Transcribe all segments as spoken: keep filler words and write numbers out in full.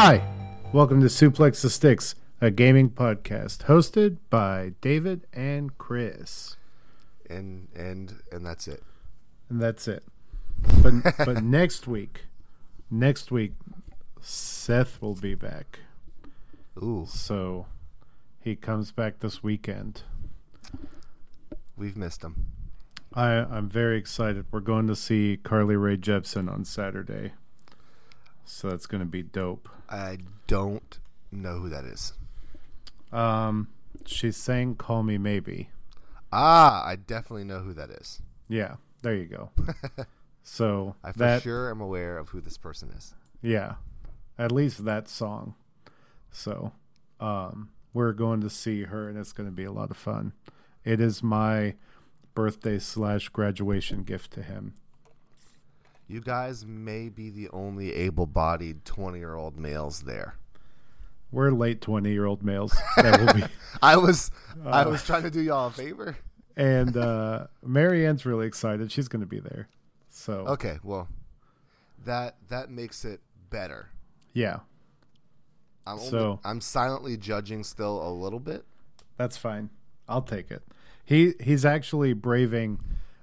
Hi, welcome to Suplex the Sticks, a gaming podcast hosted by David and Chris. And and and that's it. And that's it. But but next week, next week, Seth will be back. Ooh! So he comes back this weekend. We've missed him. I I'm very excited. We're going to see Carly Rae Jepsen on Saturday. So that's going to be dope. I don't know who that is. Um, she sang Call Me Maybe. Ah, I definitely know who that is. Yeah, there you go. So I for that, sure am aware of who this person is. Yeah, at least that song. So um, we're going to see her, and it's going to be a lot of fun. It is my birthday slash graduation gift to him. You guys may be the only able-bodied twenty-year-old males there. We're late twenty-year-old males. That will be. I was uh, I was trying to do y'all a favor. And uh, Mary Ann's really excited. She's going to be there. So okay, well, that that makes it better. Yeah. I'm only, so I'm silently judging still a little bit. That's fine. I'll take it. He he's actually braving.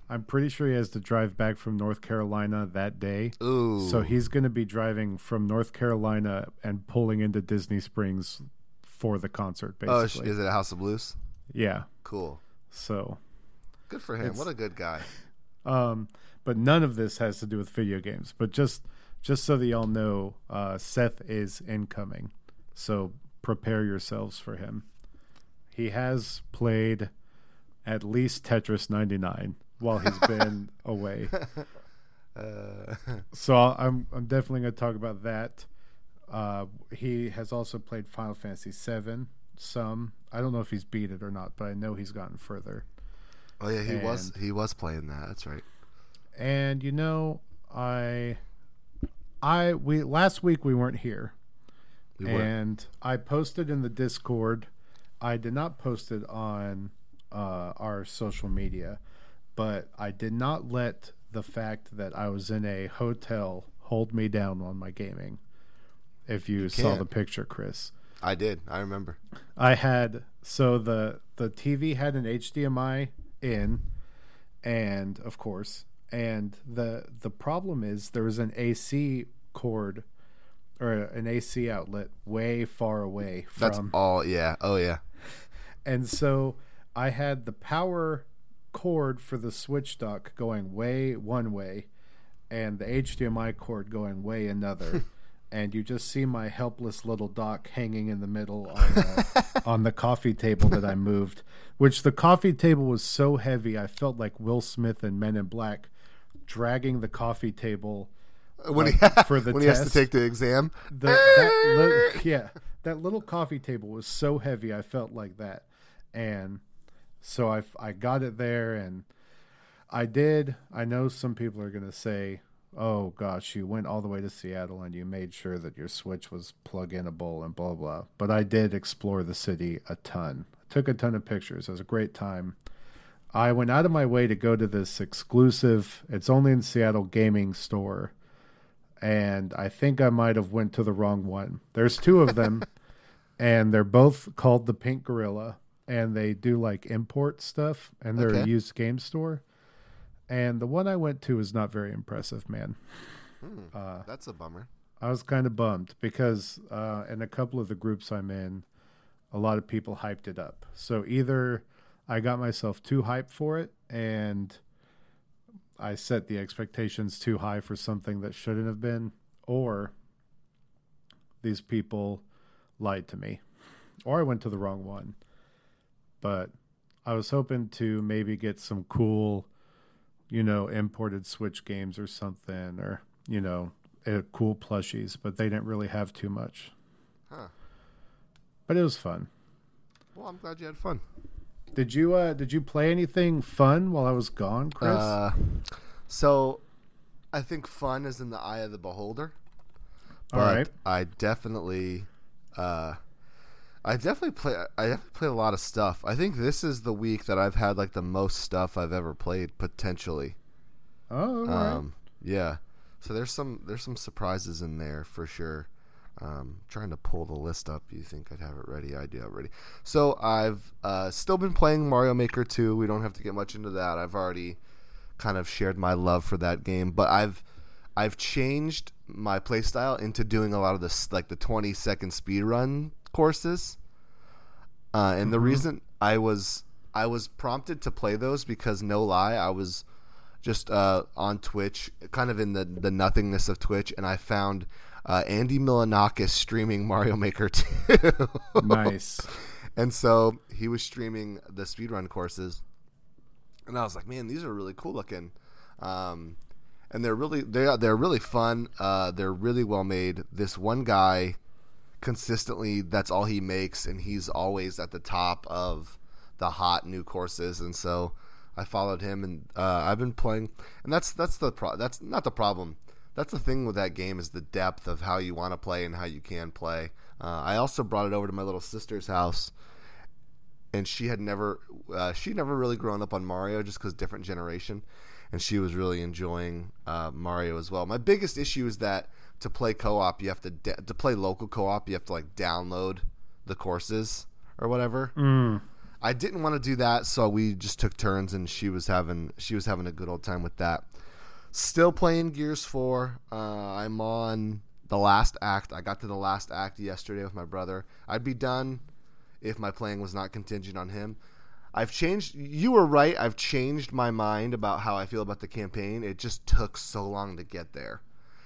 I'm pretty sure he has to drive back from North Carolina that day. Ooh. So he's going to be driving from North Carolina and pulling into Disney Springs for the concert, basically. Oh, is it a House of Blues? Yeah. Cool. So good for him. What a good guy. Um, but none of this has to do with video games. But just just so that y'all know, uh, Seth is incoming. So prepare yourselves for him. He has played at least Tetris ninety-nine. While he's been away, uh, so I'm I'm definitely going to talk about that. Uh, he has also played Final Fantasy seven. Some I don't know if he's beat it or not, but I know he's gotten further. Oh yeah, he and, was he was playing that. That's right. And you know, I I we last week we weren't here, we weren't. And I posted in the Discord. I did not post it on uh, our social media. But I did not let the fact that I was in a hotel hold me down on my gaming. If you, you saw the picture, Chris. I did. I remember. I had... So the, the T V had an H D M I in, and of course. And the the problem is there was an A C cord or an A C outlet way far away from... That's all, yeah. Oh, yeah. And so I had the power cord for the switch dock going way one way and the H D M I cord going way another and you just see my helpless little dock hanging in the middle on the, on the coffee table that I moved, which the coffee table was so heavy I felt like Will Smith in Men in Black dragging the coffee table when, like, he, for the when test. He has to take the exam. The, that li- yeah, that little coffee table was so heavy I felt like that. And so I, I got it there, and I did. I know some people are going to say, oh, gosh, you went all the way to Seattle, and you made sure that your Switch was plug-inable and blah, blah. But I did explore the city a ton. I took a ton of pictures. It was a great time. I went out of my way to go to this exclusive, it's only in Seattle, gaming store. And I think I might have went to the wrong one. There's two of them, and they're both called the Pink Gorilla. And they do, like, import stuff, and they're okay. A used game store. And the one I went to is not very impressive, man. Mm, uh, that's a bummer. I was kind of bummed because uh, in a couple of the groups I'm in, a lot of people hyped it up. So either I got myself too hyped for it, and I set the expectations too high for something that shouldn't have been, or these people lied to me, or I went to the wrong one. But I was hoping to maybe get some cool, you know, imported Switch games or something, or, you know, uh, cool plushies. But they didn't really have too much. Huh. But it was fun. Well, I'm glad you had fun. Did you uh, did you play anything fun while I was gone, Chris? Uh, so I think fun is in the eye of the beholder. All but right. I definitely... Uh, I definitely play. I definitely play a lot of stuff. I think this is the week that I've had like the most stuff I've ever played potentially. Oh, all right. um, yeah. So there's some there's some surprises in there for sure. Um, trying to pull the list up. You think I'd have it ready? I do have it ready. So I've uh, still been playing Mario Maker two. We don't have to get much into that. I've already kind of shared my love for that game, but I've I've changed my playstyle into doing a lot of this, like the twenty second speedrun courses. Uh, and mm-hmm. the reason I was I was prompted to play those because, no lie, I was just uh, on Twitch, kind of in the, the nothingness of Twitch, and I found uh, Andy Milanakis streaming Mario Maker two. Nice. And so he was streaming the speedrun courses, and I was like, man, these are really cool looking. Um, and they're really they're they're really fun. Uh, they're really well made. This one guy, consistently, that's all he makes, and he's always at the top of the hot new courses. And so I followed him, and uh, I've been playing. And that's that's the pro- that's not the problem. That's the thing with that game, is the depth of how you want to play and how you can play. Uh, I also brought it over to my little sister's house, and she had never uh, she never really grown up on Mario, just because different generation, and she was really enjoying uh, Mario as well. My biggest issue is that, to play co-op, you have to de- to play local co-op. You have to like download the courses or whatever. Mm. I didn't want to do that, so we just took turns, and she was having she was having a good old time with that. Still playing Gears four. Uh, I'm on the last act. I got to the last act yesterday with my brother. I'd be done if my playing was not contingent on him. I've changed. You were right. I've changed my mind about how I feel about the campaign. It just took so long to get there.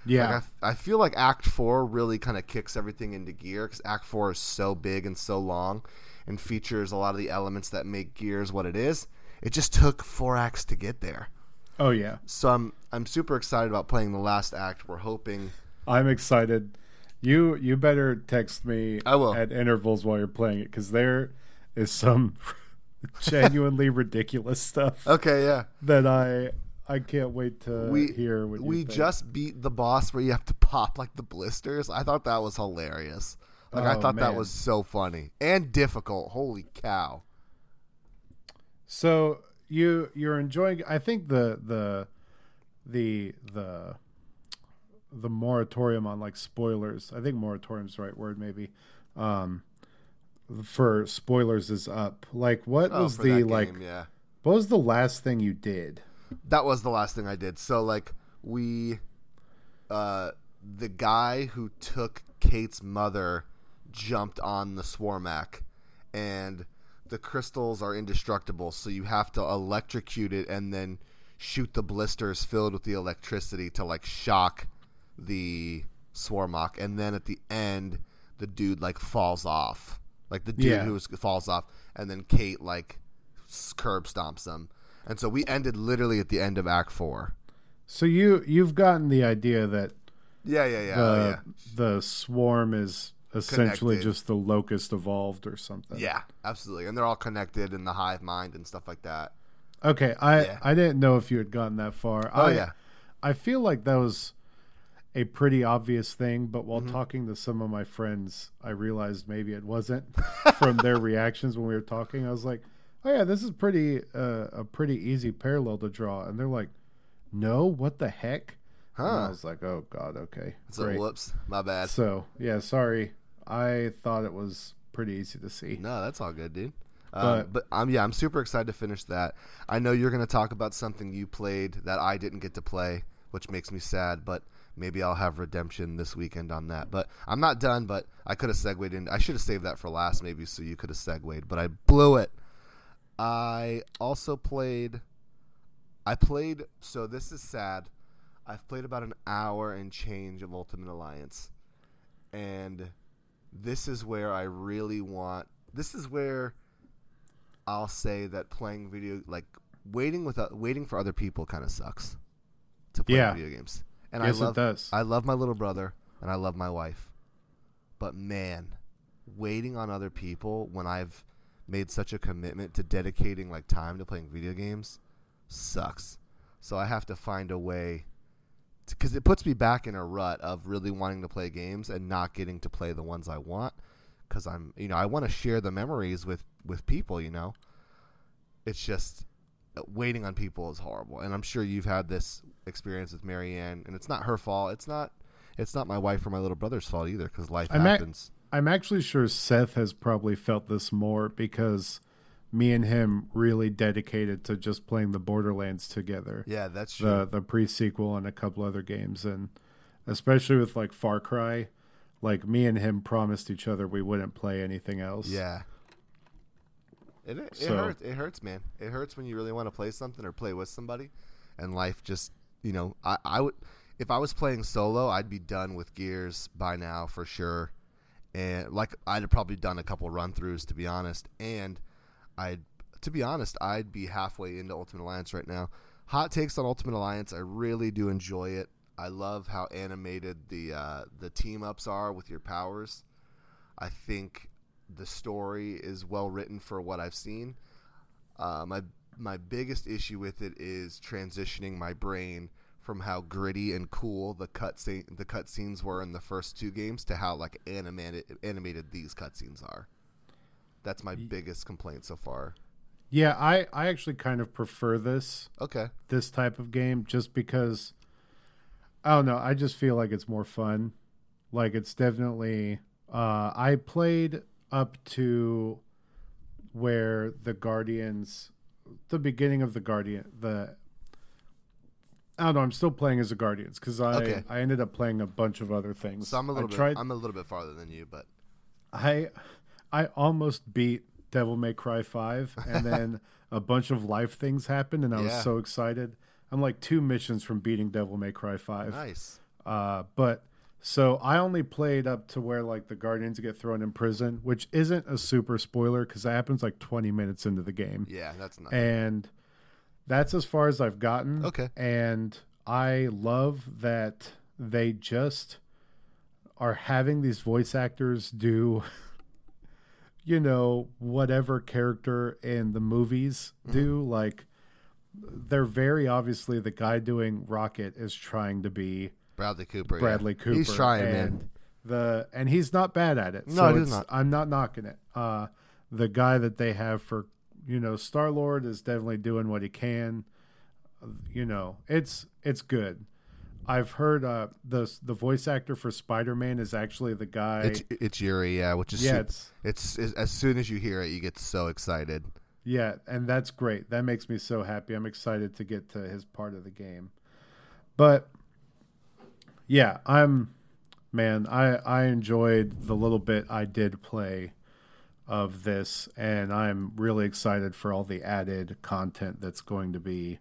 Yeah, like I, I feel like Act Four really kind of kicks everything into gear, because Act Four is so big and so long, and features a lot of the elements that make Gears what it is. It just took four acts to get there. Oh yeah. So I'm I'm super excited about playing the last act. We're hoping. I'm excited. You you better text me. I will. At intervals while you're playing it, because there is some genuinely ridiculous stuff. Okay, yeah. That I. I can't wait to we, hear what you We think. Just beat the boss where you have to pop, like, the blisters. I thought that was hilarious. Like, oh, I thought man. that was so funny. And difficult. Holy cow. So, you, you're enjoying... I think the, the, the, the, the moratorium on, like, spoilers... I think moratorium's the right word, maybe. Um, for spoilers is up. Like, what oh, was the, game, like... Yeah. What was the last thing you did? That was the last thing I did. So, like, we, uh, the guy who took Kate's mother jumped on the Swarmak, and the crystals are indestructible, so you have to electrocute it and then shoot the blisters filled with the electricity to, like, shock the Swarmak. And then at the end, the dude, like, falls off. Like, the dude yeah. who falls off, and then Kate, like, curb stomps him. And so we ended literally at the end of Act Four. So you you've gotten the idea that yeah yeah yeah the, oh, yeah. the swarm is essentially connected. Just the locust evolved or something. Yeah, absolutely. And they're all connected in the hive mind and stuff like that. Okay, I yeah. I didn't know if you had gotten that far. Oh I, yeah, I feel like that was a pretty obvious thing, but while mm-hmm. talking to some of my friends, I realized maybe it wasn't. From their reactions when we were talking, I was like, oh yeah, this is pretty uh, a pretty easy parallel to draw, and they're like, "No, what the heck?" Huh? And I was like, "Oh god, okay, so great. Whoops, my bad." So yeah, sorry, I thought it was pretty easy to see. No, that's all good, dude. But, um, but I'm yeah, I'm super excited to finish that. I know you're gonna talk about something you played that I didn't get to play, which makes me sad. But maybe I'll have redemption this weekend on that. But I'm not done. But I could have segued in. I should have saved that for last, maybe, so you could have segued. But I blew it. I also played, I played, so this is sad, I've played about an hour and change of Ultimate Alliance, and this is where I really want, this is where I'll say that playing video, like, waiting with, waiting for other people kind of sucks to play yeah. video games. And yes, I love, it does. I love my little brother, and I love my wife, but man, waiting on other people when I've made such a commitment to dedicating like time to playing video games sucks. So I have to find a way, because it puts me back in a rut of really wanting to play games and not getting to play the ones I want, because I'm, you know, I want to share the memories with with people, you know. It's just waiting on people is horrible, and I'm sure you've had this experience with Marianne, and it's not her fault. It's not it's not my wife or my little brother's fault either, because life I'm happens. A- I'm actually sure Seth has probably felt this more, because me and him really dedicated to just playing the Borderlands together. Yeah, that's true. The, the pre-sequel and a couple other games, and especially with like Far Cry, like me and him promised each other we wouldn't play anything else. Yeah. It, it, so. it hurts. It hurts, man. It hurts when you really want to play something or play with somebody, and life just, you know, I, I would, if I was playing solo, I'd be done with Gears by now for sure. And like I'd have probably done a couple run throughs, to be honest. And I'd, to be honest, I'd be halfway into Ultimate Alliance right now. Hot takes on Ultimate Alliance. I really do enjoy it. I love how animated the uh, the team ups are with your powers. I think the story is well written for what I've seen. Uh, my my biggest issue with it is transitioning my brain from how gritty and cool the cut scene, the cutscenes were in the first two games to how like animated animated these cutscenes are. That's my biggest complaint so far. Yeah, I, I actually kind of prefer this. Okay. This type of game, just because I don't know, I just feel like it's more fun. Like it's definitely uh, I played up to where the Guardians, the beginning of the Guardian, the I don't know. I'm still playing as a Guardians because I, okay. I ended up playing a bunch of other things. So I'm a little I bit. Tried, I'm a little bit farther than you, but I I almost beat Devil May Cry five, and then a bunch of life things happened, and I yeah. was so excited. I'm like two missions from beating Devil May Cry five. Nice. Uh, but so I only played up to where like the Guardians get thrown in prison, which isn't a super spoiler because that happens like twenty minutes into the game. Yeah, that's nice. And that's as far as I've gotten. Okay. And I love that they just are having these voice actors do, you know, whatever character in the movies do. Mm-hmm. Like, they're very obviously the guy doing Rocket is trying to be Bradley Cooper. Bradley yeah. Cooper. He's trying, and man. The, and he's not bad at it. No, so it is not. I'm not knocking it. Uh, the guy that they have for, you know, Star-Lord is definitely doing what he can. You know, it's it's good. I've heard uh, the the voice actor for Spider-Man is actually the guy. It's, it's Yuri, yeah, which is yeah, su- it's, it's, it's as soon as you hear it, you get so excited. Yeah, and that's great. That makes me so happy. I'm excited to get to his part of the game. But yeah, I'm man. I I enjoyed the little bit I did play of this, and I'm really excited for all the added content that's going to be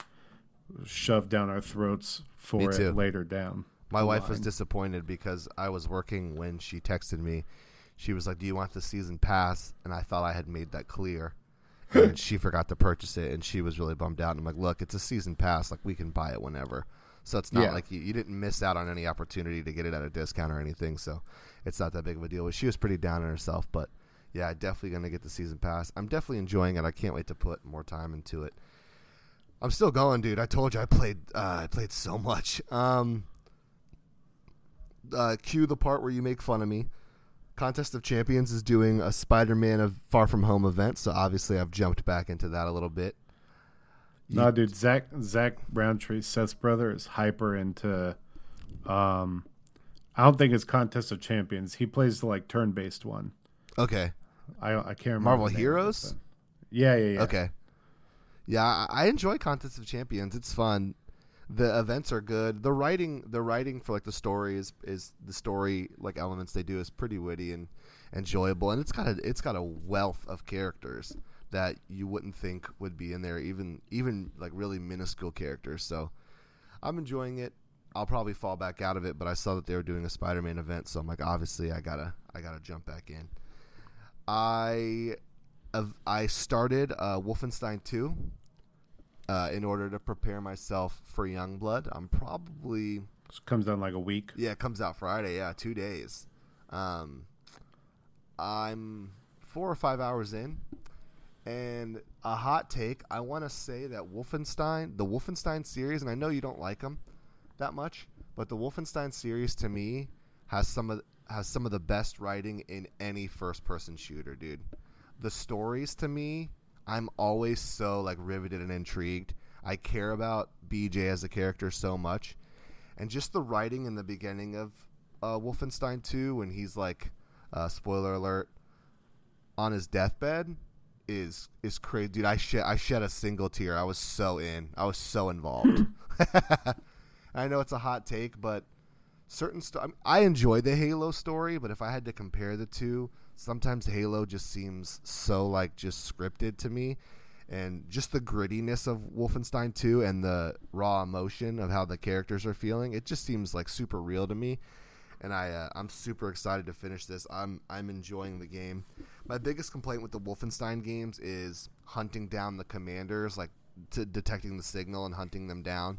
shoved down our throats for it later down. My wife was disappointed because I was working when she texted me. She was like, "Do you want the season pass?" And I thought I had made that clear, and she forgot to purchase it, and she was really bummed out. And I'm like, "Look, it's a season pass. Like, we can buy it whenever." So it's not yeah. like you, you didn't miss out on any opportunity to get it at a discount or anything. So it's not that big of a deal. But she was pretty down on herself, but yeah, definitely going to get the season pass. I'm definitely enjoying it. I can't wait to put more time into it. I'm still going, dude. I told you I played uh, I played so much. Um, uh, cue the part where you make fun of me. Contest of Champions is doing a Spider-Man of Far From Home event, so obviously I've jumped back into that a little bit. You... No, nah, dude. Zach, Zach Roundtree, Seth's brother, is hyper into... Um, I don't think it's Contest of Champions. He plays the like turn-based one. Okay. I I can't remember. Marvel Heroes? Yeah, yeah, yeah. Okay. Yeah, I, I enjoy Contest of Champions. It's fun. The events are good. The writing, the writing for like the story is, is the story like elements they do is pretty witty and enjoyable, and it's got a it's got a wealth of characters that you wouldn't think would be in there, even even like really minuscule characters. So I'm enjoying it. I'll probably fall back out of it, but I saw that they were doing a Spider-Man event, so I'm like, obviously I gotta I gotta jump back in. I I started uh, Wolfenstein two uh, in order to prepare myself for Youngblood. I'm probably... It comes out in like a week. Yeah, it comes out Friday. Yeah, two days. Um, I'm four or five hours in. And a hot take, I want to say that Wolfenstein, the Wolfenstein series, and I know you don't like them that much, but the Wolfenstein series to me has some of... has some of the best writing in any first-person shooter, dude. The stories, to me, I'm always so, like, riveted and intrigued. I care about B J as a character so much. And just the writing in the beginning of uh, Wolfenstein two when he's like, uh, spoiler alert, on his deathbed is is crazy, dude. I shed I shed a single tear. I was so in. I was so involved. I know it's a hot take, but certain stuff. I mean, I enjoy the Halo story, but if I had to compare the two, sometimes Halo just seems so like just scripted to me, and just the grittiness of Wolfenstein two and the raw emotion of how the characters are feeling, it just seems like super real to me. And I uh, I'm super excited to finish this. I'm I'm enjoying the game. My biggest complaint with the Wolfenstein games is hunting down the commanders, like to detecting the signal and hunting them down.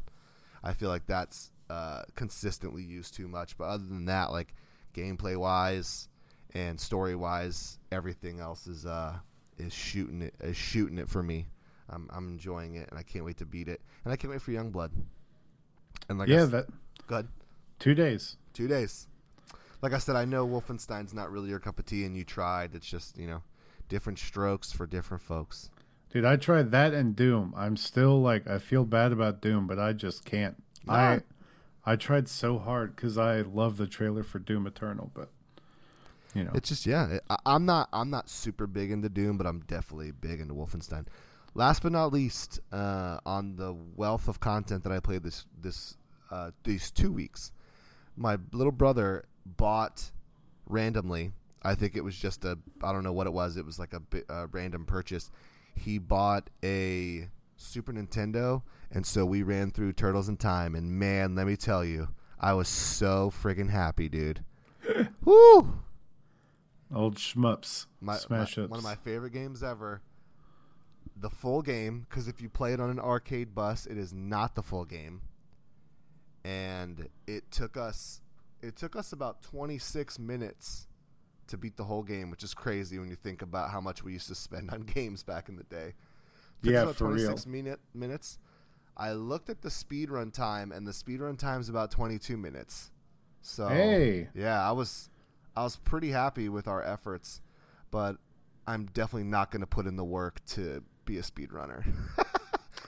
I feel like that's uh, consistently used too much. But other than that, like gameplay wise and story wise, everything else is uh is shooting it is shooting it for me. I'm I'm enjoying it, and I can't wait to beat it. And I can't wait for Youngblood. And like yeah, I, that good. Two days. Two days. Like I said, I know Wolfenstein's not really your cup of tea, and you tried. It's just, you know, different strokes for different folks. Dude, I tried that and Doom. I'm still like, I feel bad about Doom, but I just can't. Nah. I I tried so hard because I love the trailer for Doom Eternal, but you know, it's just yeah. It, I, I'm not I'm not super big into Doom, but I'm definitely big into Wolfenstein. Last but not least, uh, on the wealth of content that I played this this uh, these two weeks, my little brother bought randomly. I think it was just a, I don't know what it was. It was like a, a random purchase. He bought a Super Nintendo, and so we ran through Turtles in Time. And man, let me tell you, I was so friggin' happy, dude. Woo! Old shmups, my, smash my, ups. One of my favorite games ever. The full game, because if you play it on an arcade bus, it is not the full game. And it took us it took us about twenty-six minutes to beat the whole game, which is crazy when you think about how much we used to spend on games back in the day. It yeah, for twenty-six real. Minute, minutes. I looked at the speedrun time, and the speedrun time is about twenty-two minutes. So, hey. yeah, I was I was pretty happy with our efforts, but I'm definitely not going to put in the work to be a speedrunner.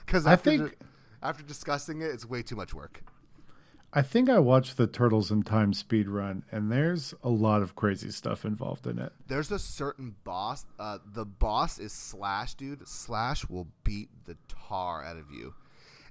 Because I think di- after discussing it, it's way too much work. I think I watched the Turtles in Time speedrun, and there's a lot of crazy stuff involved in it. There's a certain boss. Uh, the boss is Slash, dude. Slash will beat the tar out of you.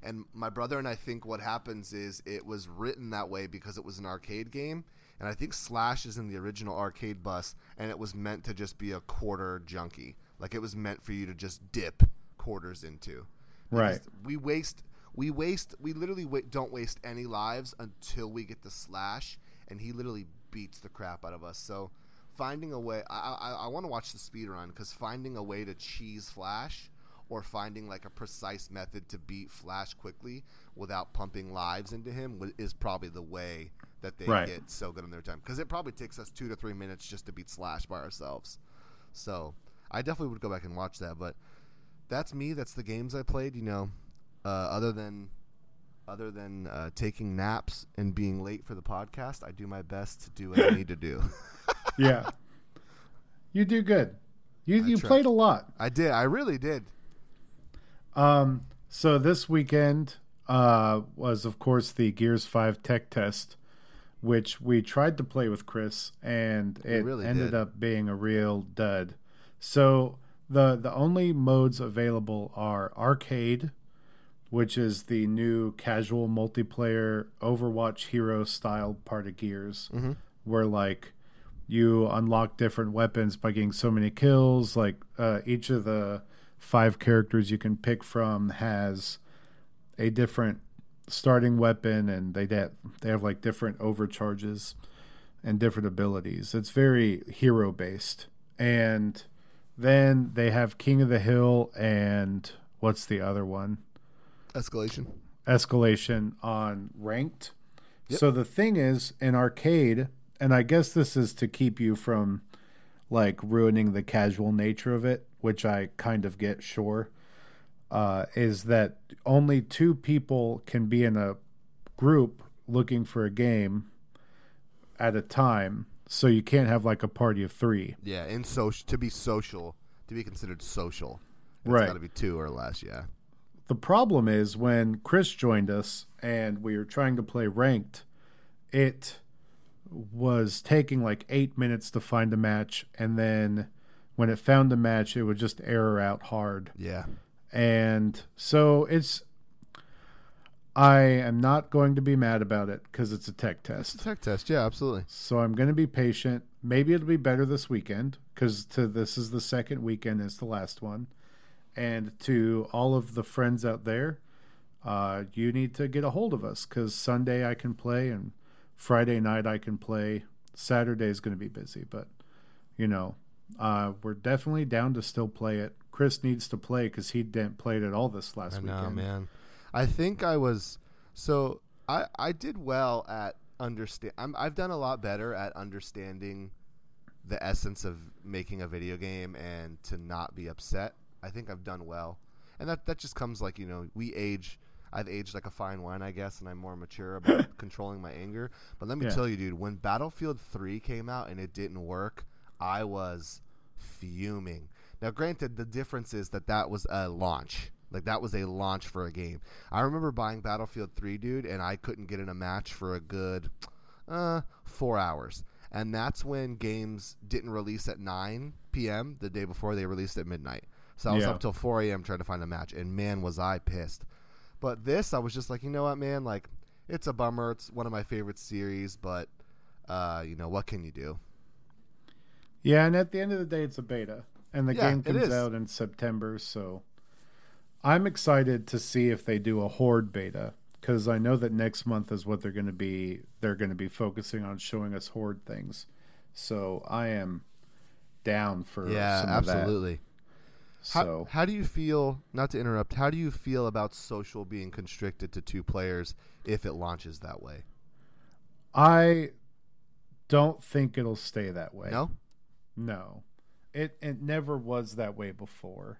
And my brother and I think what happens is it was written that way because it was an arcade game, and I think Slash is in the original arcade bus, and it was meant to just be a quarter junkie. Like, it was meant for you to just dip quarters into. Right. We waste... We waste. We literally wait, don't waste any lives until we get to Slash, and he literally beats the crap out of us. So, finding a way. I I, I want to watch the speedrun because finding a way to cheese Flash, or finding like a precise method to beat Flash quickly without pumping lives into him is probably the way that they right. get so good in their time. Because it probably takes us two to three minutes just to beat Slash by ourselves. So, I definitely would go back and watch that. But that's me. That's the games I played. You know. Uh, other than other than uh, taking naps and being late for the podcast, I do my best to do what I need to do. Yeah. You do good. You I you tried. played a lot. I did. I really did. Um. So this weekend uh, was, of course, the Gears five tech test, which we tried to play with Chris, and it really ended did. up being a real dud. So the the only modes available are Arcade, which is the new casual multiplayer Overwatch hero style part of Gears, mm-hmm. where like you unlock different weapons by getting so many kills. Like uh, each of the five characters you can pick from has a different starting weapon, and they de- they have like different overcharges and different abilities. It's very hero based. And then they have King of the Hill and what's the other one? Escalation. Escalation on ranked. Yep. So the thing is, in Arcade, and I guess this is to keep you from like ruining the casual nature of it, which I kind of get, sure, uh, is that only two people can be in a group looking for a game at a time. So you can't have like a party of three. Yeah, in social, to be social, to be considered social. It's right. It's got to be two or less, yeah. The problem is when Chris joined us and we were trying to play ranked, it was taking like eight minutes to find a match, and then when it found the match, it would just error out hard. Yeah. And so it's, I am not going to be mad about it because it's a tech test. It's a tech test, yeah, absolutely. So I'm going to be patient. Maybe it'll be better this weekend because to this is the second weekend as the last one. And to all of the friends out there, uh, you need to get a hold of us because Sunday I can play and Friday night I can play. Saturday is going to be busy, but, you know, uh, we're definitely down to still play it. Chris needs to play because he didn't play it at all this last I know, weekend. Man. I think I was so I, I did well at understand. I'm, I've done a lot better at understanding the essence of making a video game and to not be upset. I think I've done well, and that that just comes like, you know, we age. I've aged like a fine wine, I guess, and I'm more mature about controlling my anger. But let me yeah. tell you, dude, when Battlefield three came out and it didn't work, I was fuming. Now, granted, the difference is that that was a launch. Like, that was a launch for a game. I remember buying Battlefield three, dude, and I couldn't get in a match for a good uh, four hours. And that's when games didn't release at nine p.m. the day before. They released at midnight. So I was yeah. up till four a.m. trying to find a match, and, man, was I pissed. But this, I was just like, you know what, man? Like, it's a bummer. It's one of my favorite series, but, uh, you know, what can you do? Yeah, and at the end of the day, it's a beta. And the yeah, game comes out in September, so... I'm excited to see if they do a Horde beta because I know that next month is what they're going to be. They're going to be focusing on showing us Horde things. So I am down for yeah, some of absolutely. That. How, so how do you feel? Not to interrupt. How do you feel about social being constricted to two players if it launches that way? I don't think it'll stay that way. No, no, it it never was that way before.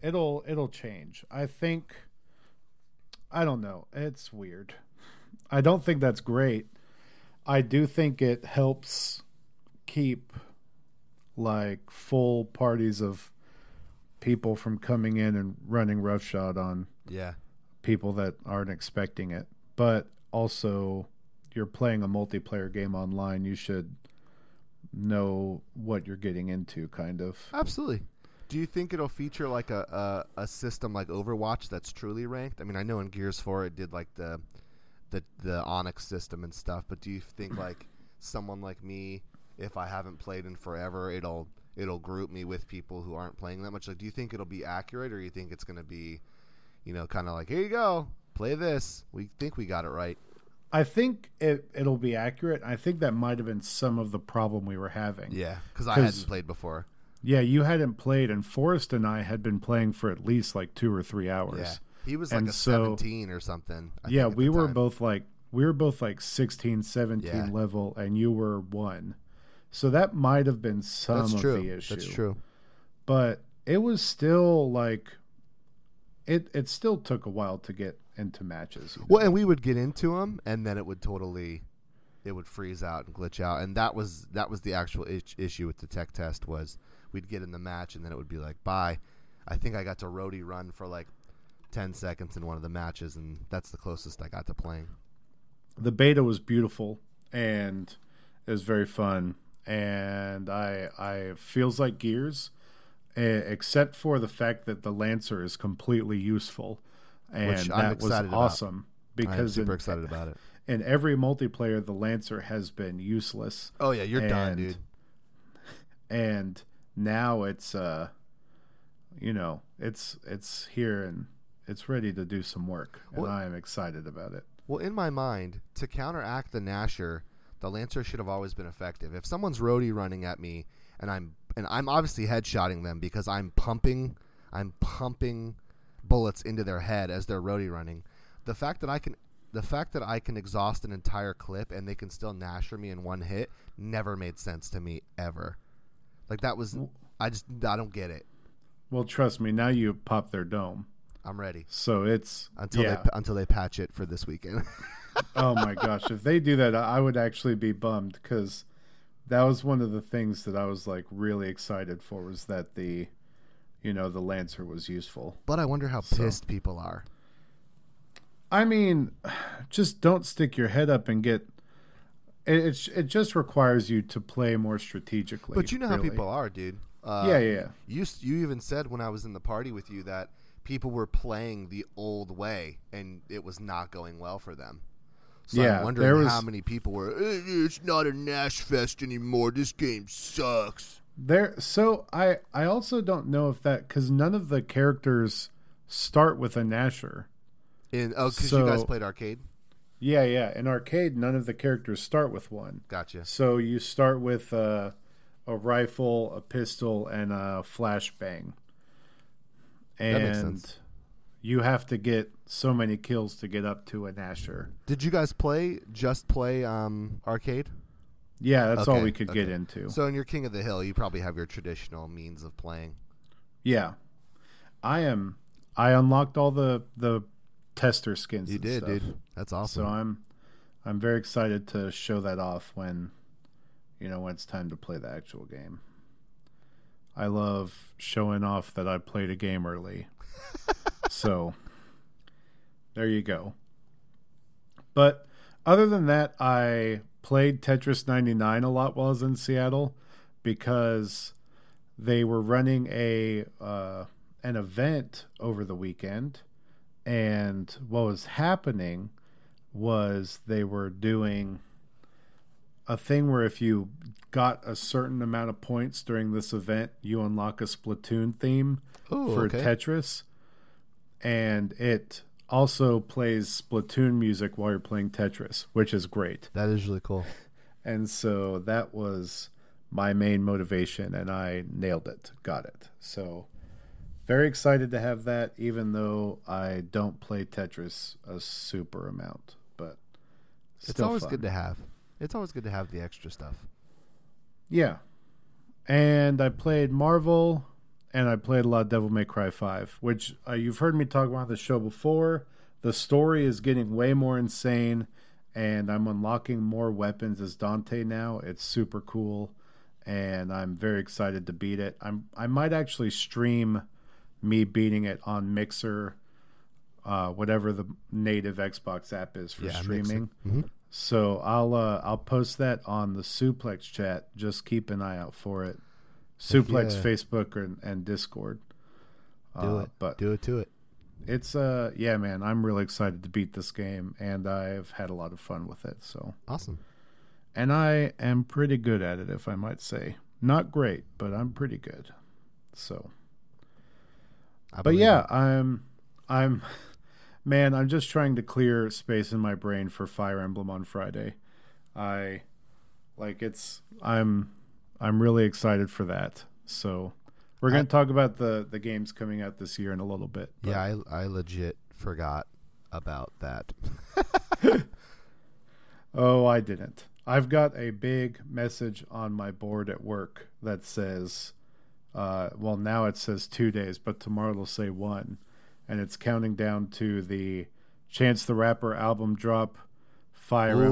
It'll it'll change. I think, I don't know. It's weird. I don't think that's great. I do think it helps keep like full parties of people from coming in and running roughshod on yeah. people that aren't expecting it. But also, you're playing a multiplayer game online. You should know what you're getting into, kind of. Absolutely. Do you think it'll feature like a, a, a system like Overwatch that's truly ranked? I mean, I know in Gears four it did like the the the Onyx system and stuff, but do you think like someone like me, if I haven't played in forever, it'll it'll group me with people who aren't playing that much? Like, do you think it'll be accurate, or you think it's going to be, you know, kind of like, here you go, play this. We think we got it right. I think it, it'll be accurate. I think that might have been some of the problem we were having. Yeah, because I hadn't played before. Yeah, you hadn't played, and Forrest and I had been playing for at least like two or three hours. Yeah. He was like and a so, seventeen or something. I yeah, think we were time. both like we were both like sixteen, seventeen yeah. level, and you were one. So that might have been some That's of true. the issue. That's true. But it was still like it. It still took a while to get into matches. You know? Well, and we would get into them, and then it would totally, it would freeze out and glitch out, and that was that was the actual is- issue with the tech test was. We'd get in the match, and then it would be like, bye. I think I got to roadie run for like ten seconds in one of the matches, and that's the closest I got to playing. The beta was beautiful, and it was very fun. And I, I feels like Gears, except for the fact that the Lancer is completely useful. And Which that I'm was awesome. Because I'm super in, excited about it. In every multiplayer, the Lancer has been useless. Oh, yeah, you're and, done, dude. And... Now it's, uh, you know, it's it's here and it's ready to do some work, and well, I am excited about it. Well, in my mind, to counteract the Nasher, the Lancer should have always been effective. If someone's roadie running at me, and I'm and I'm obviously headshotting them because I'm pumping, I'm pumping bullets into their head as they're roadie running. The fact that I can, the fact that I can exhaust an entire clip and they can still Nasher me in one hit never made sense to me ever. Like, that was, I just, I don't get it. Well, trust me, now you pop their dome. I'm ready. So it's, until yeah. they until they patch it for this weekend. Oh, my gosh. If they do that, I would actually be bummed because that was one of the things that I was, like, really excited for was that the, you know, the Lancer was useful. But I wonder how so. pissed people are. I mean, just don't stick your head up and get It, it just requires you to play more strategically. But you know really. how people are, dude. Uh, yeah, yeah, yeah. You, you even said when I was in the party with you that people were playing the old way, and it was not going well for them. So yeah, I'm wondering there was, how many people were, it's not a Nash fest anymore. This game sucks. There. So I, I also don't know if that, because none of the characters start with a Nasher. In, oh, because so, you guys played arcade? Yeah, yeah. In arcade, none of the characters start with one. Gotcha. So you start with uh, a rifle, a pistol, and a flashbang. And that makes sense. You have to get so many kills to get up to a Nasher. Did you guys play just play um, arcade? Yeah, that's okay, all we could okay. get into. So in your King of the Hill, you probably have your traditional means of playing. Yeah. I am I unlocked all the, the tester skins. You and did, stuff. dude. That's awesome. So I'm I'm very excited to show that off when you know when it's time to play the actual game. I love showing off that I played a game early. So there you go. But other than that, I played Tetris ninety-nine a lot while I was in Seattle because they were running a uh, an event over the weekend. And what was happening was they were doing a thing where if you got a certain amount of points during this event, you unlock a Splatoon theme Ooh, for okay. Tetris. And it also plays Splatoon music while you're playing Tetris, which is great. That is really cool. And so that was my main motivation, and I nailed it. Got it. So very excited to have that, even though I don't play Tetris a super amount. But still it's always fun. good to have. It's always good to have the extra stuff. Yeah. And I played Marvel, and I played a lot of Devil May Cry five, which uh, you've heard me talk about the show before. The story is getting way more insane, and I'm unlocking more weapons as Dante now. It's super cool, and I'm very excited to beat it. I'm I might actually stream me beating it on Mixer, uh, whatever the native Xbox app is for yeah, streaming. Mm-hmm. So I'll uh, I'll post that on the Suplex chat. Just keep an eye out for it. Suplex, yeah. Facebook, and, and Discord. Do uh, it. But Do it to it. It's, uh, yeah, man, I'm really excited to beat this game, and I've had a lot of fun with it. So awesome. And I am pretty good at it, if I might say. Not great, but I'm pretty good. So. I but, yeah, it. I'm, I'm, man, I'm just trying to clear space in my brain for Fire Emblem on Friday. I, like, it's, I'm... I'm really excited for that. So we're going to talk about the, the games coming out this year in a little bit. But. Yeah, I, I legit forgot about that. Oh, I didn't. I've got a big message on my board at work that says, uh, well, now it says two days, but tomorrow it'll say one. And it's counting down to the Chance the Rapper album drop, Fire Ooh,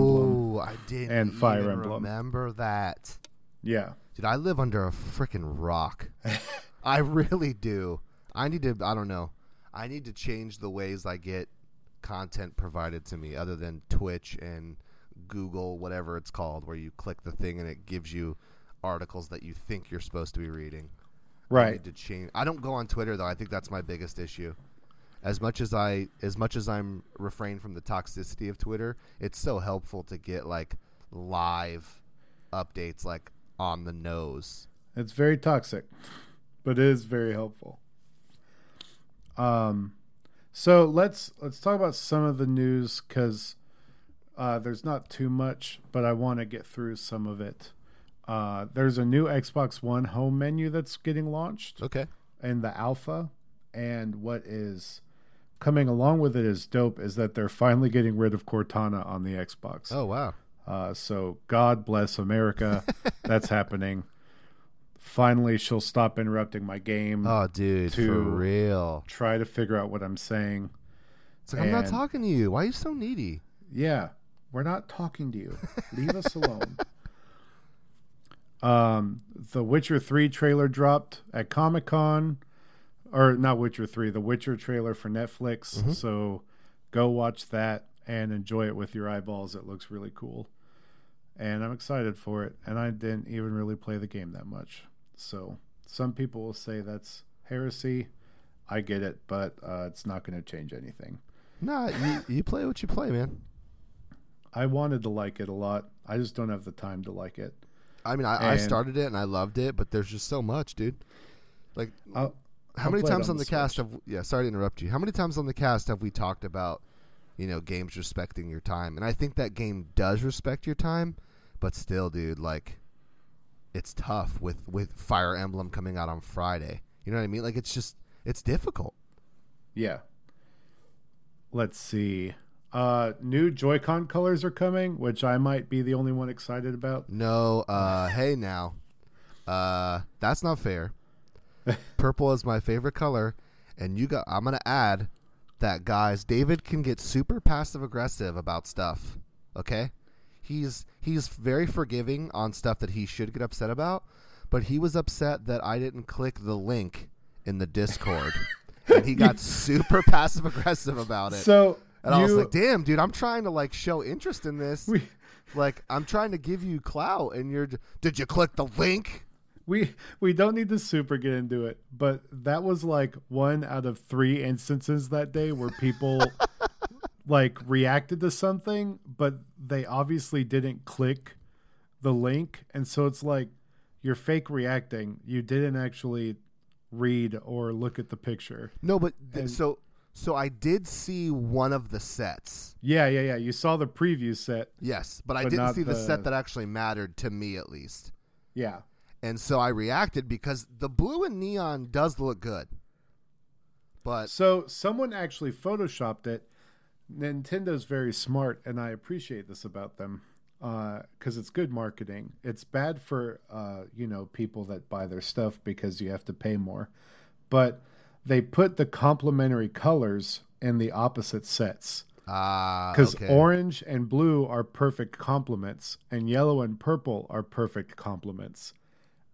Emblem, I didn't and Fire even Emblem. Remember that. Yeah. Dude, I live under a freaking rock. I really do. I need to, I don't know. I need to change the ways I get content provided to me other than Twitch and Google, whatever it's called, where you click the thing and it gives you articles that you think you're supposed to be reading. Right. I need to change. I don't go on Twitter, though. I think that's my biggest issue. As much as I, as much as I'm refrained from the toxicity of Twitter, it's so helpful to get, like, live updates, like, on the nose. It's very toxic, but it is very helpful. Um, so let's let's talk about some of the news because uh, there's not too much, but I want to get through some of it. Uh, there's a new Xbox One home menu that's getting launched. Okay. In the alpha, and what is coming along with it is dope is that they're finally getting rid of Cortana on the Xbox. Oh wow. Uh, so God bless America. That's happening. Finally, she'll stop interrupting my game. Oh, dude, to for real. Try to figure out what I'm saying. It's like, and, I'm not talking to you. Why are you so needy? Yeah, we're not talking to you. Leave us alone. Um, the Witcher three trailer dropped at Comic-Con. Or not Witcher three, the Witcher trailer for Netflix. Mm-hmm. So go watch that and enjoy it with your eyeballs. It looks really cool. and I'm excited for it, and I didn't even really play the game that much. So some people will say that's heresy. I get it, but uh, it's not going to change anything. Nah, you, you play what you play, man. I wanted to like it a lot. I just don't have the time to like it. I mean, I, and, I started it and I loved it, but there's just so much, dude. Like, I'll, how I'll many times on, on the, the cast have? Yeah, sorry to interrupt you. How many times on the cast have we talked about, you know, games respecting your time? And I think that game does respect your time, but still, dude, like, it's tough with with Fire Emblem coming out on Friday. You know what I mean? Like, it's just it's difficult. Yeah. Let's see. Uh, new Joy-Con colors are coming, which I might be the only one excited about. No, uh, hey now, uh, that's not fair. Purple is my favorite color, and you got. I'm gonna add that, guys. David can get super passive aggressive about stuff. Okay, he's he's very forgiving on stuff that he should get upset about, but he was upset that I didn't click the link in the Discord, and he got super passive aggressive about it. So. And you, I was like, damn, dude, I'm trying to, like, show interest in this. We, like, I'm trying to give you clout, and you're, did you click the link? We we don't need to super get into it, but that was, like, one out of three instances that day where people, like, reacted to something, but they obviously didn't click the link. And so it's like, you're fake reacting. You didn't actually read or look at the picture. No, but th- and, so... So I did see one of the sets. Yeah, yeah, yeah. You saw the preview set. Yes, but, but I didn't see the, the set that actually mattered to me, at least. Yeah. And so I reacted because the blue and neon does look good. But so someone actually photoshopped it. Nintendo's very smart, and I appreciate this about them because uh, it's good marketing. It's bad for uh, you know, people that buy their stuff because you have to pay more, but. They put the complementary colors in the opposite sets. Ah, because okay. Orange and blue are perfect complements, and yellow and purple are perfect complements.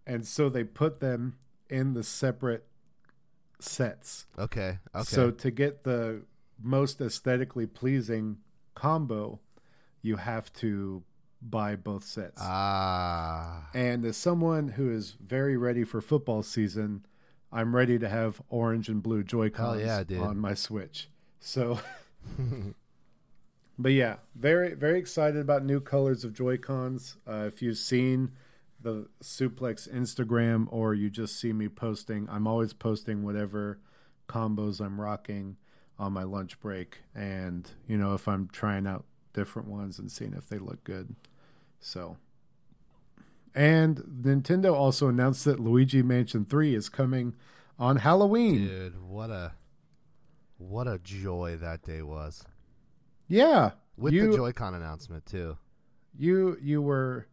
And so they put them in the separate sets. Okay. Okay. So to get the most aesthetically pleasing combo, you have to buy both sets. Ah. And as someone who is very ready for football season, I'm ready to have orange and blue Joy-Cons yeah, on my Switch. So, but yeah, very, very excited about new colors of Joy-Cons. Uh, if you've seen the Suplex Instagram or you just see me posting, I'm always posting whatever combos I'm rocking on my lunch break. And, you know, if I'm trying out different ones and seeing if they look good. So... And Nintendo also announced that Luigi Mansion three is coming on Halloween. Dude, what a what a joy that day was. Yeah, with you, the Joy-Con announcement too. You you were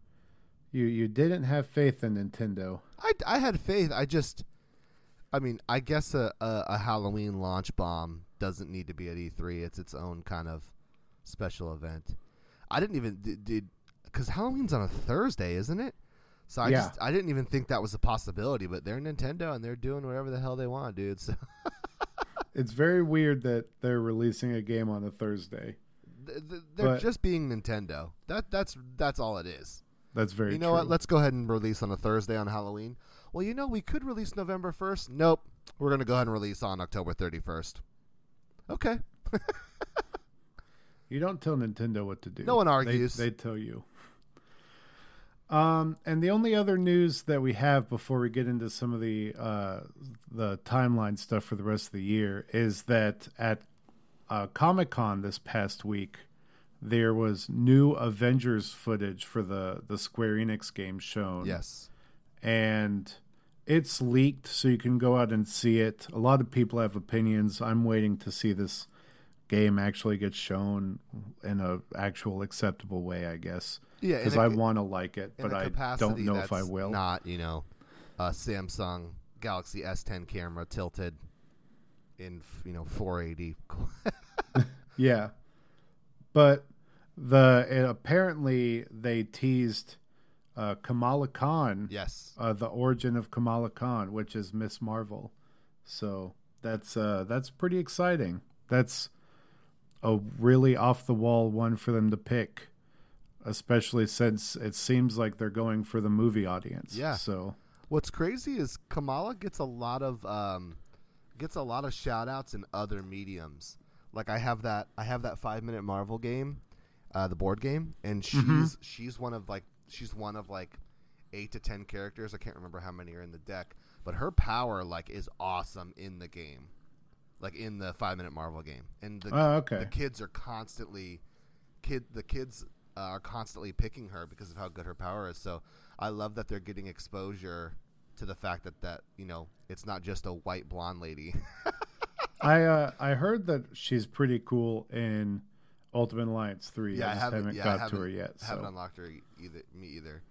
you you didn't have faith in Nintendo. I, I had faith. I just I mean, I guess a, a a Halloween launch bomb doesn't need to be at E three. It's its own kind of special event. I didn't even did, did cuz Halloween's on a Thursday, isn't it? So I yeah. just I didn't even think that was a possibility, but they're Nintendo and they're doing whatever the hell they want, dude. So it's very weird that they're releasing a game on a Thursday. Th- th- they're but just being Nintendo. That that's that's all it is. That's very true. You know true. What? Let's go ahead and release on a Thursday on Halloween. Well, you know, we could release November first. Nope. We're going to go ahead and release on October thirty-first. Okay. You don't tell Nintendo what to do. No one argues. They, they tell you. Um, and the only other news that we have before we get into some of the uh, the timeline stuff for the rest of the year is that at uh, Comic-Con this past week, there was new Avengers footage for the, the Square Enix game shown. Yes. And it's leaked, so you can go out and see it. A lot of people have opinions. I'm waiting to see this game actually gets shown in a actual acceptable way, I guess. Yeah, because I want to like it, but I don't know if I will. Not, you know, a Samsung Galaxy S ten camera tilted in, you know, four eighty. Yeah, but the it, apparently they teased uh, Kamala Khan. Yes, uh, the origin of Kamala Khan, which is Miss Marvel. So that's uh, that's pretty exciting. That's a really off the wall one for them to pick especially since it seems like they're going for the movie audience. Yeah. So what's crazy is Kamala gets a lot of um, gets a lot of shout outs in other mediums. Like I have that I have that five minute Marvel game, uh, the board game, and she's mm-hmm. she's one of like she's one of like eight to ten characters. I can't remember how many are in the deck, but her power like is awesome in the game, like in the five minute Marvel game. And the oh, okay. the kids are constantly kid the kids uh, are constantly picking her because of how good her power is. So I love that they're getting exposure to the fact that that you know it's not just a white blonde lady. I uh, I heard that she's pretty cool in Ultimate Alliance three. Yeah, I, I haven't, haven't yeah, got I haven't, to her yet. So. Haven't unlocked her either. Me either.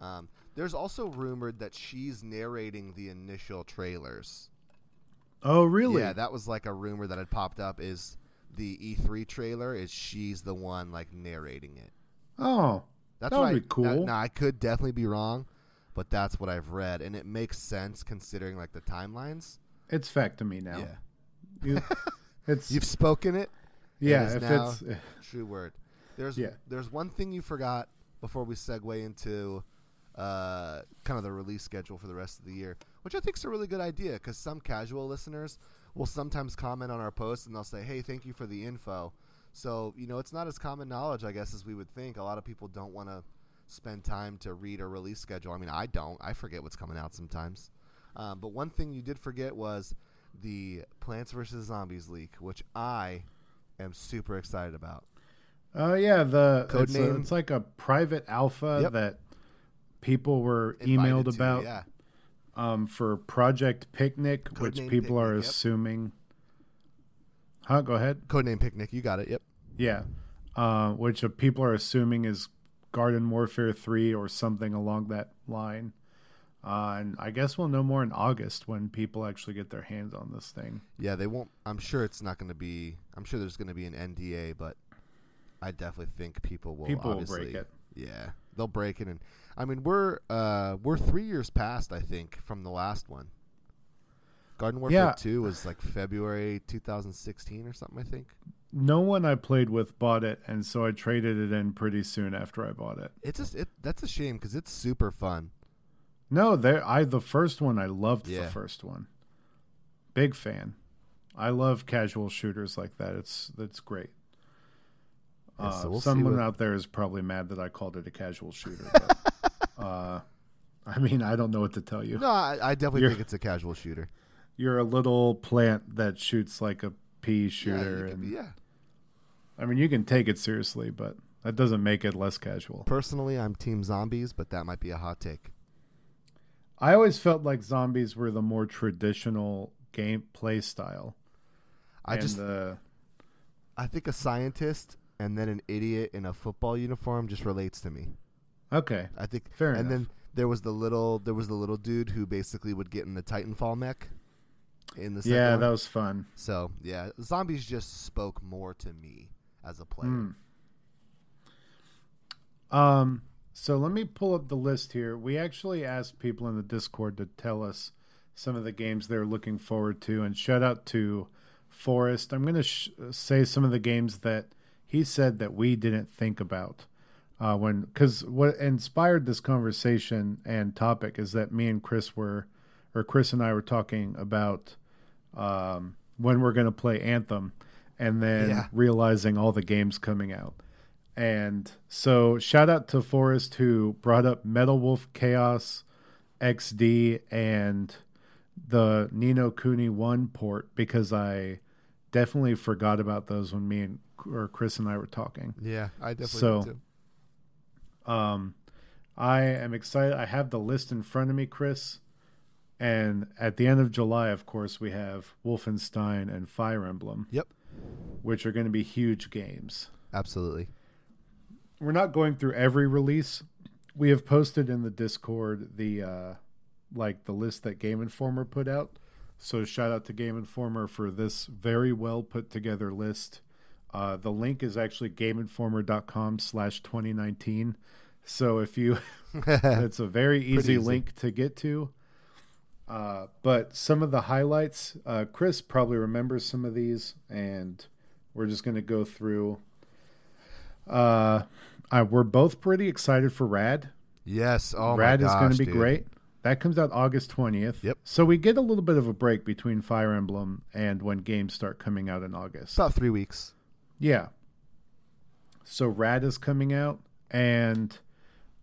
Um, there's also rumored that she's narrating the initial trailers. Oh, really? Yeah, that was like a rumor that had popped up. Is the E three trailer? Is she's the one like narrating it? Oh, that's that would be I, cool. Now I could definitely be wrong, but that's what I've read, and it makes sense considering like the timelines. It's fact to me now. Yeah. You, it's, You've spoken it. Yeah, it if now it's uh, true word. There's yeah. there's one thing you forgot before we segue into uh, kind of the release schedule for the rest of the year, which I think is a really good idea because some casual listeners will sometimes comment on our posts and they'll say, "Hey, thank you for the info." So you know, it's not as common knowledge, I guess, as we would think. A lot of people don't want to spend time to read a release schedule. I mean, I don't. I forget what's coming out sometimes. Um, but one thing you did forget was the Plants versus. Zombies leak, which I am super excited about. Oh uh, yeah, the Code it's, name. A, it's like a private alpha yep. that people were Invited emailed about to, yeah. um, for Project Picnic, Code which people Picnic, are yep. assuming. Huh? Go ahead. Codename Picnic. You got it. Yep. Yeah, uh, which people are assuming is Garden Warfare three or something along that line. Uh, and I guess we'll know more in August when people actually get their hands on this thing. Yeah, they won't. I'm sure it's not going to be. I'm sure there's going to be an N D A, but I definitely think people will. People will break it. Yeah, they'll break it. And I mean, we're uh, we're three years past, I think, from the last one. Garden Warfare yeah. two was like February two thousand sixteen or something, I think. No one I played with bought it, and so I traded it in pretty soon after I bought it. It's just, it, that's a shame because it's super fun. No, there. I the first one I loved yeah. the first one. Big fan. I love casual shooters like that. It's that's great. Yeah, uh, so we'll someone what... out there is probably mad that I called it a casual shooter. But, uh, I mean, I don't know what to tell you. No, I, I definitely you're, think it's a casual shooter. You're a little plant that shoots like a pea shooter, yeah, and be, yeah. I mean, you can take it seriously, but that doesn't make it less casual. Personally, I'm Team Zombies, but that might be a hot take. I always felt like zombies were the more traditional gameplay style. I and just, the, I think a scientist and then an idiot in a football uniform just relates to me. Okay, I think fair and enough. And then there was the little, there was the little dude who basically would get in the Titanfall mech. In the yeah, one. That was fun. So yeah, zombies just spoke more to me as a player. Mm. Um. So let me pull up the list here. We actually asked people in the Discord to tell us some of the games they're looking forward to. And shout out to Forrest. I'm going to sh- say some of the games that he said that we didn't think about. Uh, when Because what inspired this conversation and topic is that me and Chris were, or Chris and I were talking about um, when we're going to play Anthem and then yeah. realizing all the games coming out. And so shout out to Forrest who brought up Metal Wolf Chaos X D and the Ni no Kuni one port because I definitely forgot about those when me and or Chris and I were talking. Yeah, I definitely so, did too. Um, I am excited. I have the list in front of me, Chris. And at the end of July, of course, we have Wolfenstein and Fire Emblem. Yep. Which are going to be huge games. Absolutely. We're not going through every release. We have posted in the Discord the uh, like the list that Game Informer put out. So shout out to Game Informer for this very well put together list. Uh, the link is actually gameinformer dot com slash twenty nineteen. So if you, it's a very easy, easy link to get to. Uh, but some of the highlights, uh, Chris probably remembers some of these, and we're just going to go through. Uh, Uh, we're both pretty excited for Rad. Yes. Oh, Rad my gosh, is going to be dude. great. That comes out August twentieth. Yep. So we get a little bit of a break between Fire Emblem and when games start coming out in August. About three weeks. Yeah. So Rad is coming out, and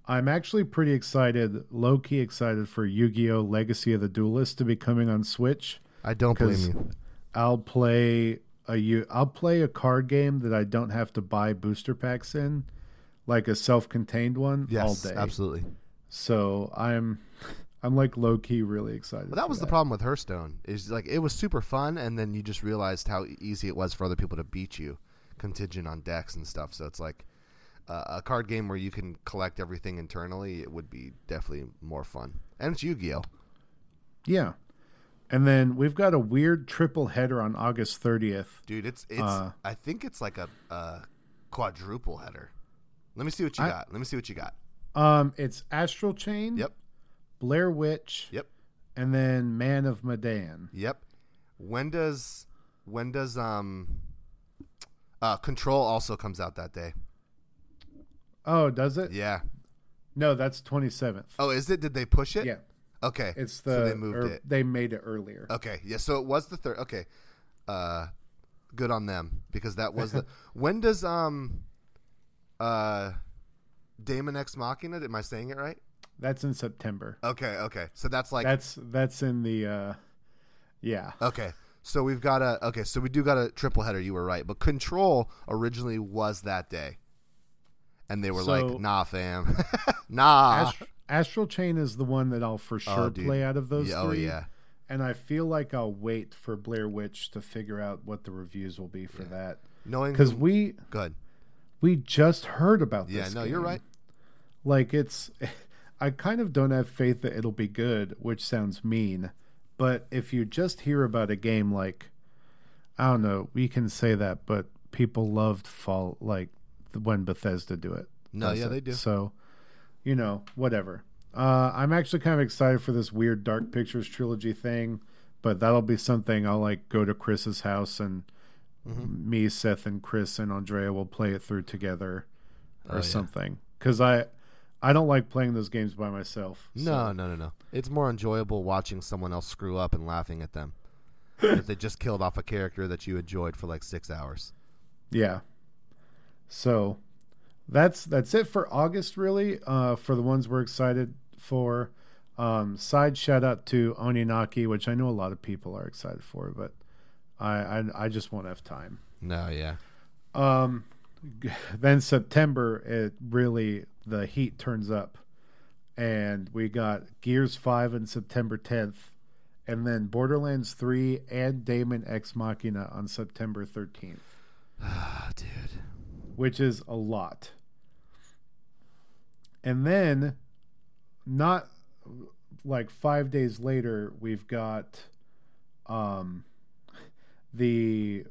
I'm actually pretty excited, low-key excited for Yu-Gi-Oh! Legacy of the Duelist to be coming on Switch. I don't blame you. I'll play a I'll play a card game that I don't have to buy booster packs in, like a self-contained one, yes, all day. Absolutely. So I'm I'm like low-key really excited. Well, that was that. the problem with Hearthstone. Is like it was super fun, and then you just realized how easy it was for other people to beat you, contingent on decks and stuff. So it's like uh, a card game where you can collect everything internally. It would be definitely more fun, and it's Yu-Gi-Oh. Yeah. And then we've got a weird triple header on August thirtieth. Dude, it's it's. Uh, I think it's like a, a quadruple header. Let me see what you I, got. Let me see what you got. Um, it's Astral Chain. Yep. Blair Witch. Yep. And then Man of Medan. Yep. When does when does um, uh, Control also comes out that day? Oh, does it? Yeah. No, that's twenty-seventh. Oh, is it? Did they push it? Yeah. Okay, it's the, so they moved er, it. They made it earlier. Okay, yeah, so it was the third. Okay, uh, good on them because that was the. When does um, uh, Daemon X Machina? Am I saying it right? That's in September. Okay, okay, so that's like that's that's in the, uh, yeah. Okay, so we've got a okay, so we do got a triple header. You were right, but Control originally was that day, and they were so, like, "Nah, fam, nah." Astro- Astral Chain is the one that I'll for sure oh, play out of those yeah, three. Oh, yeah. And I feel like I'll wait for Blair Witch to figure out what the reviews will be for yeah. that. Knowing Because we, we just heard about this Yeah, no, game. You're right. Like, it's... I kind of don't have faith that it'll be good, which sounds mean. But if you just hear about a game like... I don't know, we can say that, but people loved Fall... Like, when Bethesda do it. No, yeah, it. they do. So... You know, whatever. Uh, I'm actually kind of excited for this weird Dark Pictures trilogy thing, but that'll be something I'll like go to Chris's house and mm-hmm. me, Seth, and Chris and Andrea will play it through together or oh, yeah. something. Because I, I don't like playing those games by myself. So. No, no, no, no. It's more enjoyable watching someone else screw up and laughing at them. If they just killed off a character that you enjoyed for like six hours. Yeah. So... That's that's it for August, really, uh, for the ones we're excited for. Um, side shout-out to Oninaki, which I know a lot of people are excited for, but I I, I just won't have time. No, yeah. Um, then September, it really, the heat turns up. And we got Gears five on September tenth, and then Borderlands three and Daemon X Machina on September thirteenth. Ah, oh, dude. Which is a lot. And then, not like five days later, we've got um, the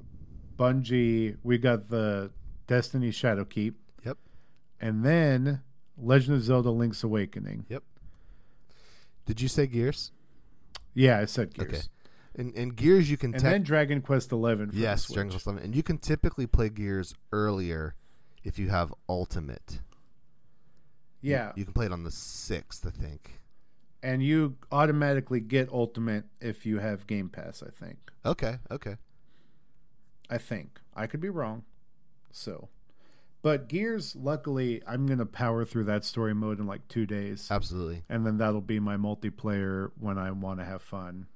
Bungie, we got the Destiny Shadowkeep. Yep. And then Legend of Zelda Link's Awakening. Yep. Did you say Gears? Yeah, I said Gears. Okay. And, and Gears you can... And te- then Dragon Quest eleven. For yes, Dragon Quest eleven. And you can typically play Gears earlier if you have Ultimate. Yeah. You, you can play it on the sixth, I think. And you automatically get Ultimate if you have Game Pass, I think. Okay, okay. I think. I could be wrong. So. But Gears, luckily, I'm going to power through that story mode in like two days. Absolutely. And then that'll be my multiplayer when I want to have fun.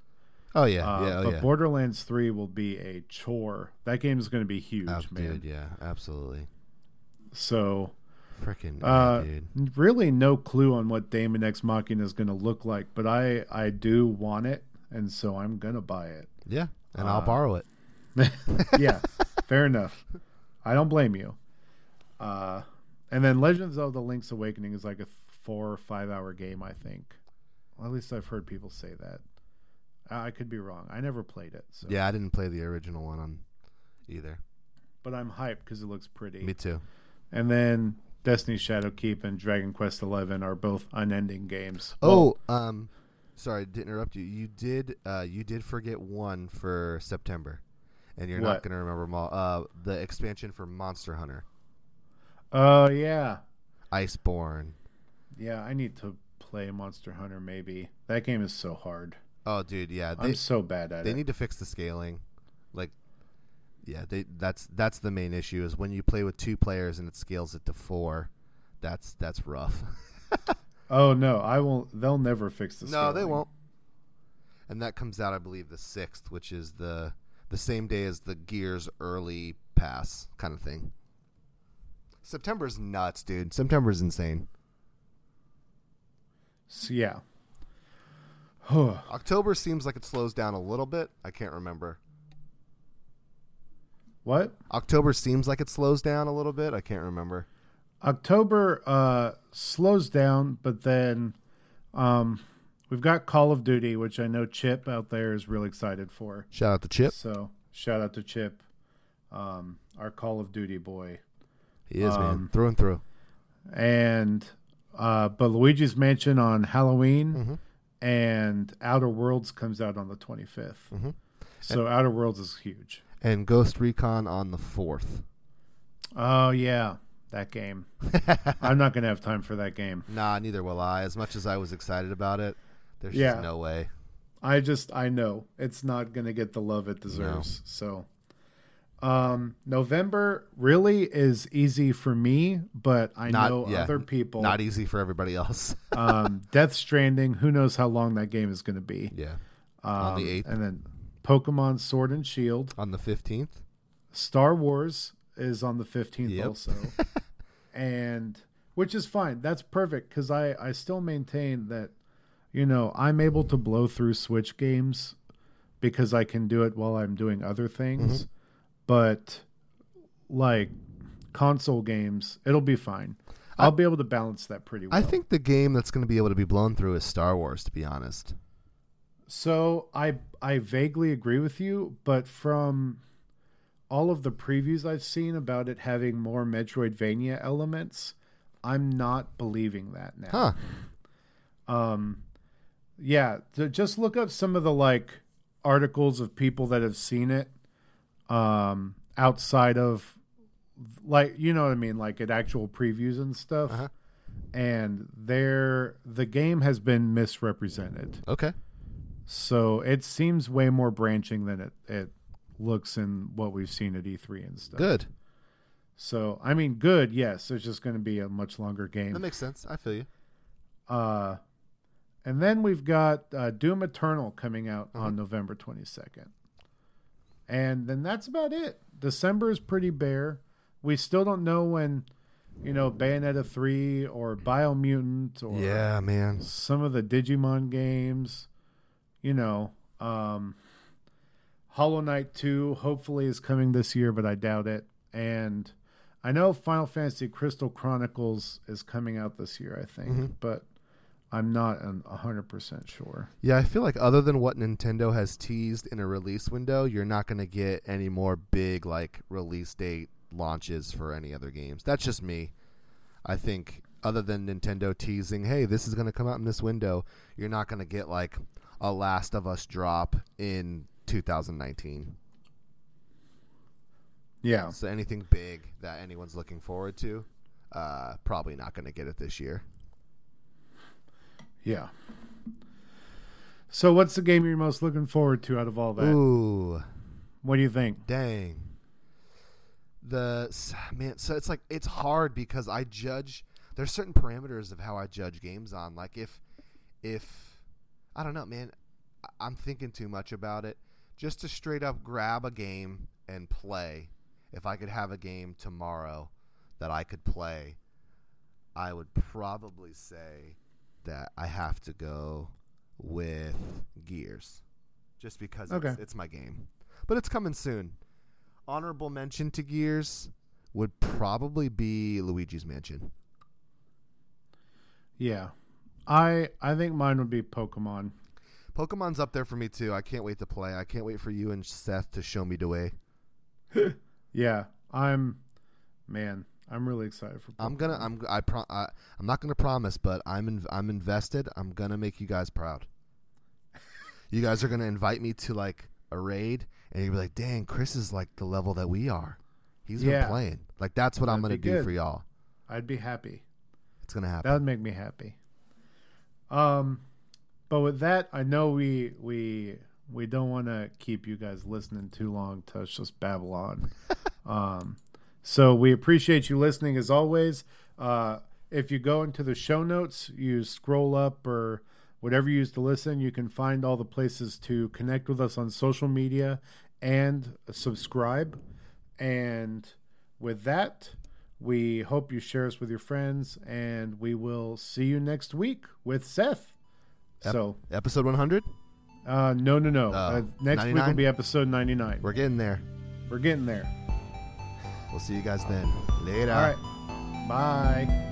Oh, yeah. Uh, yeah oh, but yeah. Borderlands three will be a chore. That game is going to be huge, oh, man. Dude, yeah, absolutely. So, freaking uh, dude. Really no clue on what Daemon X Machina is going to look like, but I, I do want it, and so I'm going to buy it. Yeah, and uh, I'll borrow it. Yeah, fair enough. I don't blame you. Uh, and then Legend of Zelda Link's Awakening is like a four or five hour game, I think. Well, at least I've heard people say that. I could be wrong. I never played it. So. Yeah, I didn't play the original one on either. But I'm hyped because it looks pretty. Me too. And then Destiny Shadowkeep and Dragon Quest eleven are both unending games. Oh, well, um, sorry to interrupt you. You did uh, you did forget one for September, and you're what? not going to remember them all. Uh, the expansion for Monster Hunter. Oh, uh, yeah. Iceborne. Yeah, I need to play Monster Hunter maybe. That game is so hard. Oh, dude, yeah. They, I'm so bad at they it. They need to fix the scaling. Like, yeah, they, that's that's the main issue is when you play with two players and it scales it to four. That's that's rough. Oh, no, I won't. They'll never fix the scaling. No, they won't. And that comes out, I believe, the sixth, which is the the same day as the Gears early pass kind of thing. September's nuts, dude. September's insane. So, yeah. October seems like it slows down a little bit. I can't remember. What? October seems like it slows down a little bit. I can't remember. October uh, slows down, but then um, we've got Call of Duty, which I know Chip out there is really excited for. Shout out to Chip. So shout out to Chip, um, our Call of Duty boy. He is, um, man, through and through. And uh, but Luigi's Mansion on Halloween. Mm-hmm. And Outer Worlds comes out on the twenty-fifth. Mm-hmm. So and, Outer Worlds is huge. And Ghost Recon on the fourth. Oh, yeah. That game. I'm not going to have time for that game. Nah, neither will I. As much as I was excited about it, there's yeah. just no way. I just, I know. It's not going to get the love it deserves. No. So um, November really is easy for me, but I not, know yeah, other people. Not easy for everybody else. um, Death Stranding, who knows how long that game is going to be. Yeah. Um, on the eighth. And then Pokemon Sword and Shield. On the fifteenth. Star Wars is on the fifteenth yep. also. And which is fine. That's perfect because I, I still maintain that, you know, I'm able to blow through Switch games because I can do it while I'm doing other things. Mm-hmm. But like console games, it'll be fine. I'll I, be able to balance that pretty well. I think the game that's going to be able to be blown through is Star Wars, to be honest. So I I vaguely agree with you, but from all of the previews I've seen about it having more Metroidvania elements, I'm not believing that now. Huh. Um, yeah, so just look up some of the like articles of people that have seen it um, outside of like, you know what I mean? Like at actual previews and stuff. Uh-huh. And there, the game has been misrepresented. Okay. So it seems way more branching than it, it looks in what we've seen at E three and stuff. Good. So, I mean, good, yes. It's just going to be a much longer game. That makes sense. I feel you. Uh, and then we've got uh, Doom Eternal coming out mm-hmm. on November twenty-second. And then that's about it. December is pretty bare. We still don't know when, you know, Bayonetta three or Biomutant or yeah, man. Some of the Digimon games. You know, um, Hollow Knight two hopefully is coming this year, but I doubt it. And I know Final Fantasy Crystal Chronicles is coming out this year, I think, mm-hmm. but I'm not one hundred percent sure. Yeah, I feel like other than what Nintendo has teased in a release window, you're not going to get any more big like release date launches for any other games. That's just me. I think other than Nintendo teasing, hey, this is going to come out in this window, you're not going to get like a Last of Us drop in two thousand nineteen. Yeah. So anything big that anyone's looking forward to, uh, probably not going to get it this year. Yeah. So what's the game you're most looking forward to out of all that? Ooh. What do you think? Dang. The man, so it's like it's hard because I judge. There's certain parameters of how I judge games on. Like if if. I don't know, man. I'm thinking too much about it. Just to straight up grab a game and play. If I could have a game tomorrow that I could play, I would probably say that I have to go with Gears. Just because okay. it's, it's my game. But it's coming soon. Honorable mention to Gears would probably be Luigi's Mansion. Yeah. I I think mine would be Pokemon. Pokemon's up there for me, too. I can't wait to play. I can't wait for you and Seth to show me the way. Yeah, I'm... Man, I'm really excited for Pokemon. I'm gonna, I'm, I pro, I, I'm not going to promise, but I'm in, I'm invested. I'm going to make you guys proud. You guys are going to invite me to, like, a raid, and you'll be like, dang, Chris is, like, the level that we are. He's yeah. been playing. Like, that's what That'd I'm going to do good. For y'all. I'd be happy. It's going to happen. That would make me happy. Um, but with that, I know we we we don't want to keep you guys listening too long to us just babble on. um, so we appreciate you listening as always. Uh, if you go into the show notes, you scroll up or whatever you use to listen, you can find all the places to connect with us on social media and subscribe. And with that, we hope you share us with your friends, and we will see you next week with Seth. Ep- so episode one hundred? Uh, no, no, no. Uh, uh, next ninety-nine? Week will be episode ninety-nine. We're getting there. We're getting there. We'll see you guys then. Later. All right. Bye.